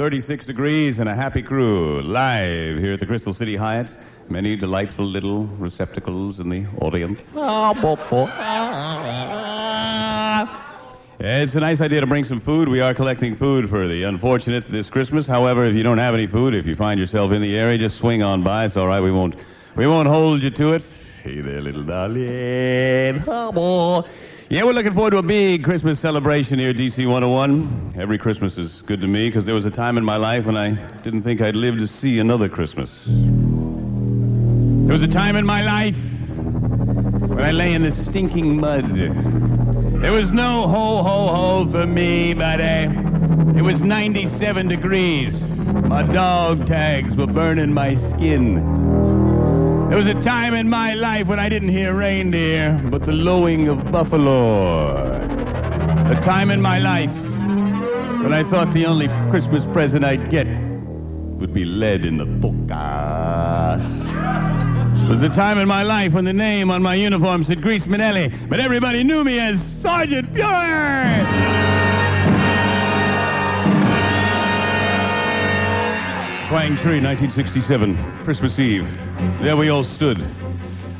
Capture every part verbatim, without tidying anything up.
thirty-six degrees and a happy crew, live here at the Crystal City Hyatt. Many delightful little receptacles in the audience. It's a nice idea to bring some food. We are collecting food for the unfortunate this Christmas. However, if you don't have any food, if you find yourself in the area, just swing on by. It's all right. We won't, we won't hold you to it. Hey there, little darling. Oh, yeah, we're looking forward to a big Christmas celebration here at D C one oh one. Every Christmas is good to me because there was a time in my life when I didn't think I'd live to see another Christmas. There was a time in my life when I lay in the stinking mud. There was no ho, ho, ho for me, buddy. It was ninety-seven degrees. My dog tags were burning my skin. There was a time in my life when I didn't hear reindeer, but the lowing of buffalo. A time in my life when I thought the only Christmas present I'd get would be lead in the boca. It was the time in my life when the name on my uniform said Grease Manelli, but everybody knew me as Sergeant Fury. Quang Tri, nineteen sixty-seven, Christmas Eve. There we all stood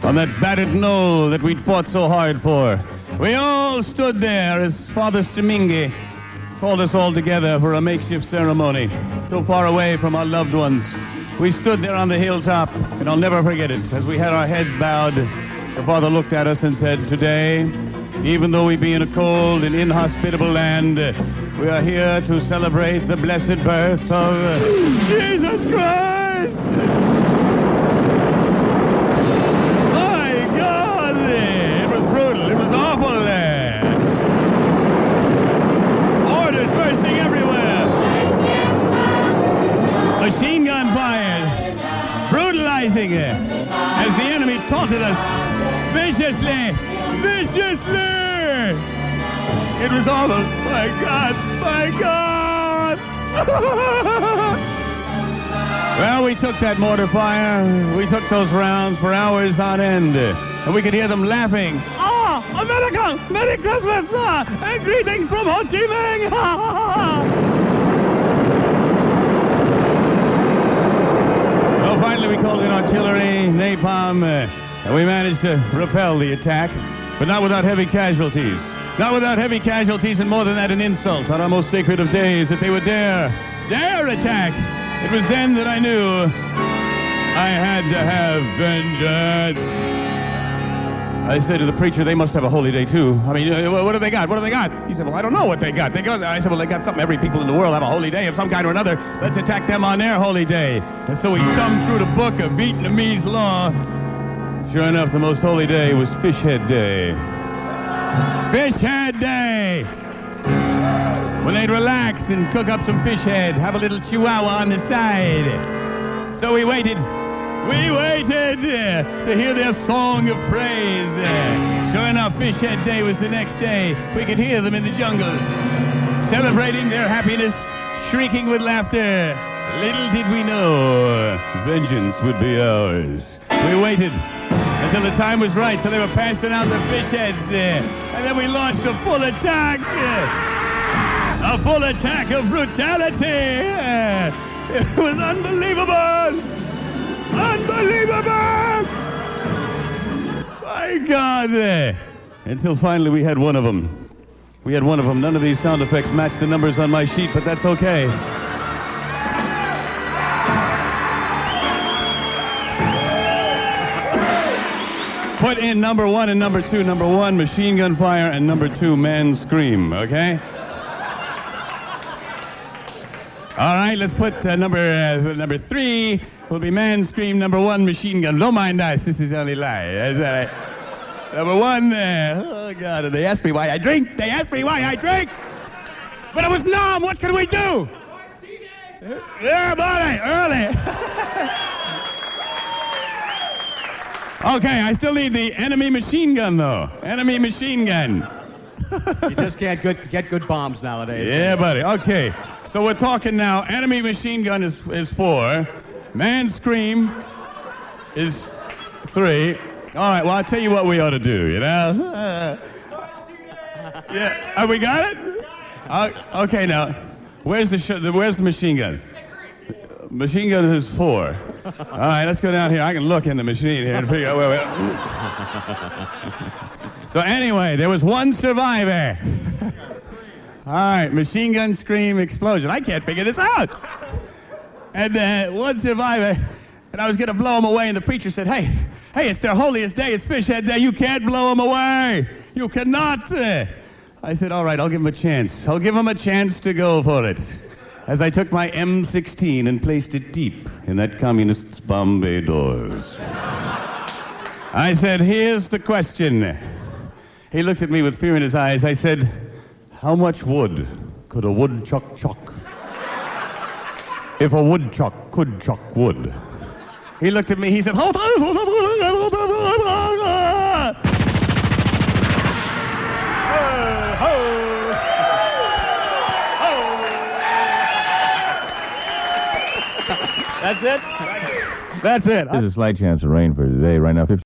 on that battered knoll that we'd fought so hard for. We all stood there as Father Stomingi called us all together for a makeshift ceremony, so far away from our loved ones. We stood there on the hilltop, and I'll never forget it. As we had our heads bowed, the Father looked at us and said, "Today, even though we be in a cold and inhospitable land, we are here to celebrate the blessed birth of Jesus Christ!" My God! It was brutal. It was awful there. Orders bursting everywhere. Machine gun fire. Brutalizing it. As the enemy taunted us viciously. Viciously! It was all of, my God, my God! Well, we took that mortar fire, we took those rounds for hours on end, and we could hear them laughing. Ah, oh, America! Merry Christmas, ah, and greetings from Ho Chi Minh! Ha, ha, ha. Well, finally we called in artillery, napalm, uh, and we managed to repel the attack, but not without heavy casualties. Not without heavy casualties and more than that an insult on our most sacred of days that they would dare, dare attack. It was then that I knew I had to have vengeance. I said to the preacher, they must have a holy day too. I mean, what have they got? What have they got? He said, well, I don't know what they got. They got. I said, well, they got something. Every people in the world have a holy day of some kind or another. Let's attack them on their holy day. And so we thumbed through the book of Vietnamese law. Sure enough, the most holy day was Fish Head Day. Fish Head Day! When they'd relax and cook up some fish head, have a little chihuahua on the side. So we waited, we waited uh, to hear their song of praise. Uh, sure enough, Fish Head Day was the next day. We could hear them in the jungles, celebrating their happiness, shrieking with laughter. Little did we know, vengeance would be ours. We waited until the time was right, so they were passing out the fish heads there. And then we launched a full attack. Uh, a full attack of brutality. Uh, it was unbelievable. Unbelievable. My God. Uh, until finally we had one of them. We had one of them. None of these sound effects matched the numbers on my sheet, but that's okay. Put in number one and number two. Number one, machine gun fire, and number two, man scream, okay? All right, let's put uh, number uh, number three will be man scream, number one, machine gun. Don't mind us, this is only lie. That's all right. Number one, uh, oh, God, they asked me why I drink. They asked me why I drink. But it was numb. What can we do? Yeah, buddy, early. Okay, I still need the enemy machine gun, though. Enemy machine gun. You just can't good, get good bombs nowadays. Yeah, buddy. Okay, so we're talking now. Enemy machine gun is, is four. Man scream is three. All right, well, I'll tell you what we ought to do, you know? Yeah, have we got it? Uh, okay, now, Where's the sh where's the machine gun? Machine gun is four. All right, let's go down here. I can look in the machine here and figure out where we are. So anyway, there was one survivor. All right, machine gun scream explosion. I can't figure this out. And uh, one survivor, and I was going to blow him away, and the preacher said, hey, hey, it's their holiest day. It's fish head day. You can't blow him away. You cannot. I said, all right, I'll give him a chance. I'll give him a chance to go for it. As I took my M sixteen and placed it deep in that communist's Bombay doors. I said, here's the question. He looked at me with fear in his eyes. I said, how much wood could a woodchuck chuck if a woodchuck could chuck wood? He looked at me, he said, hold on, hold on, hold on, hold on, hold on, hold on. Oh, ho. That's it? That's it. There's a slight chance of rain for today. Right now, fifty.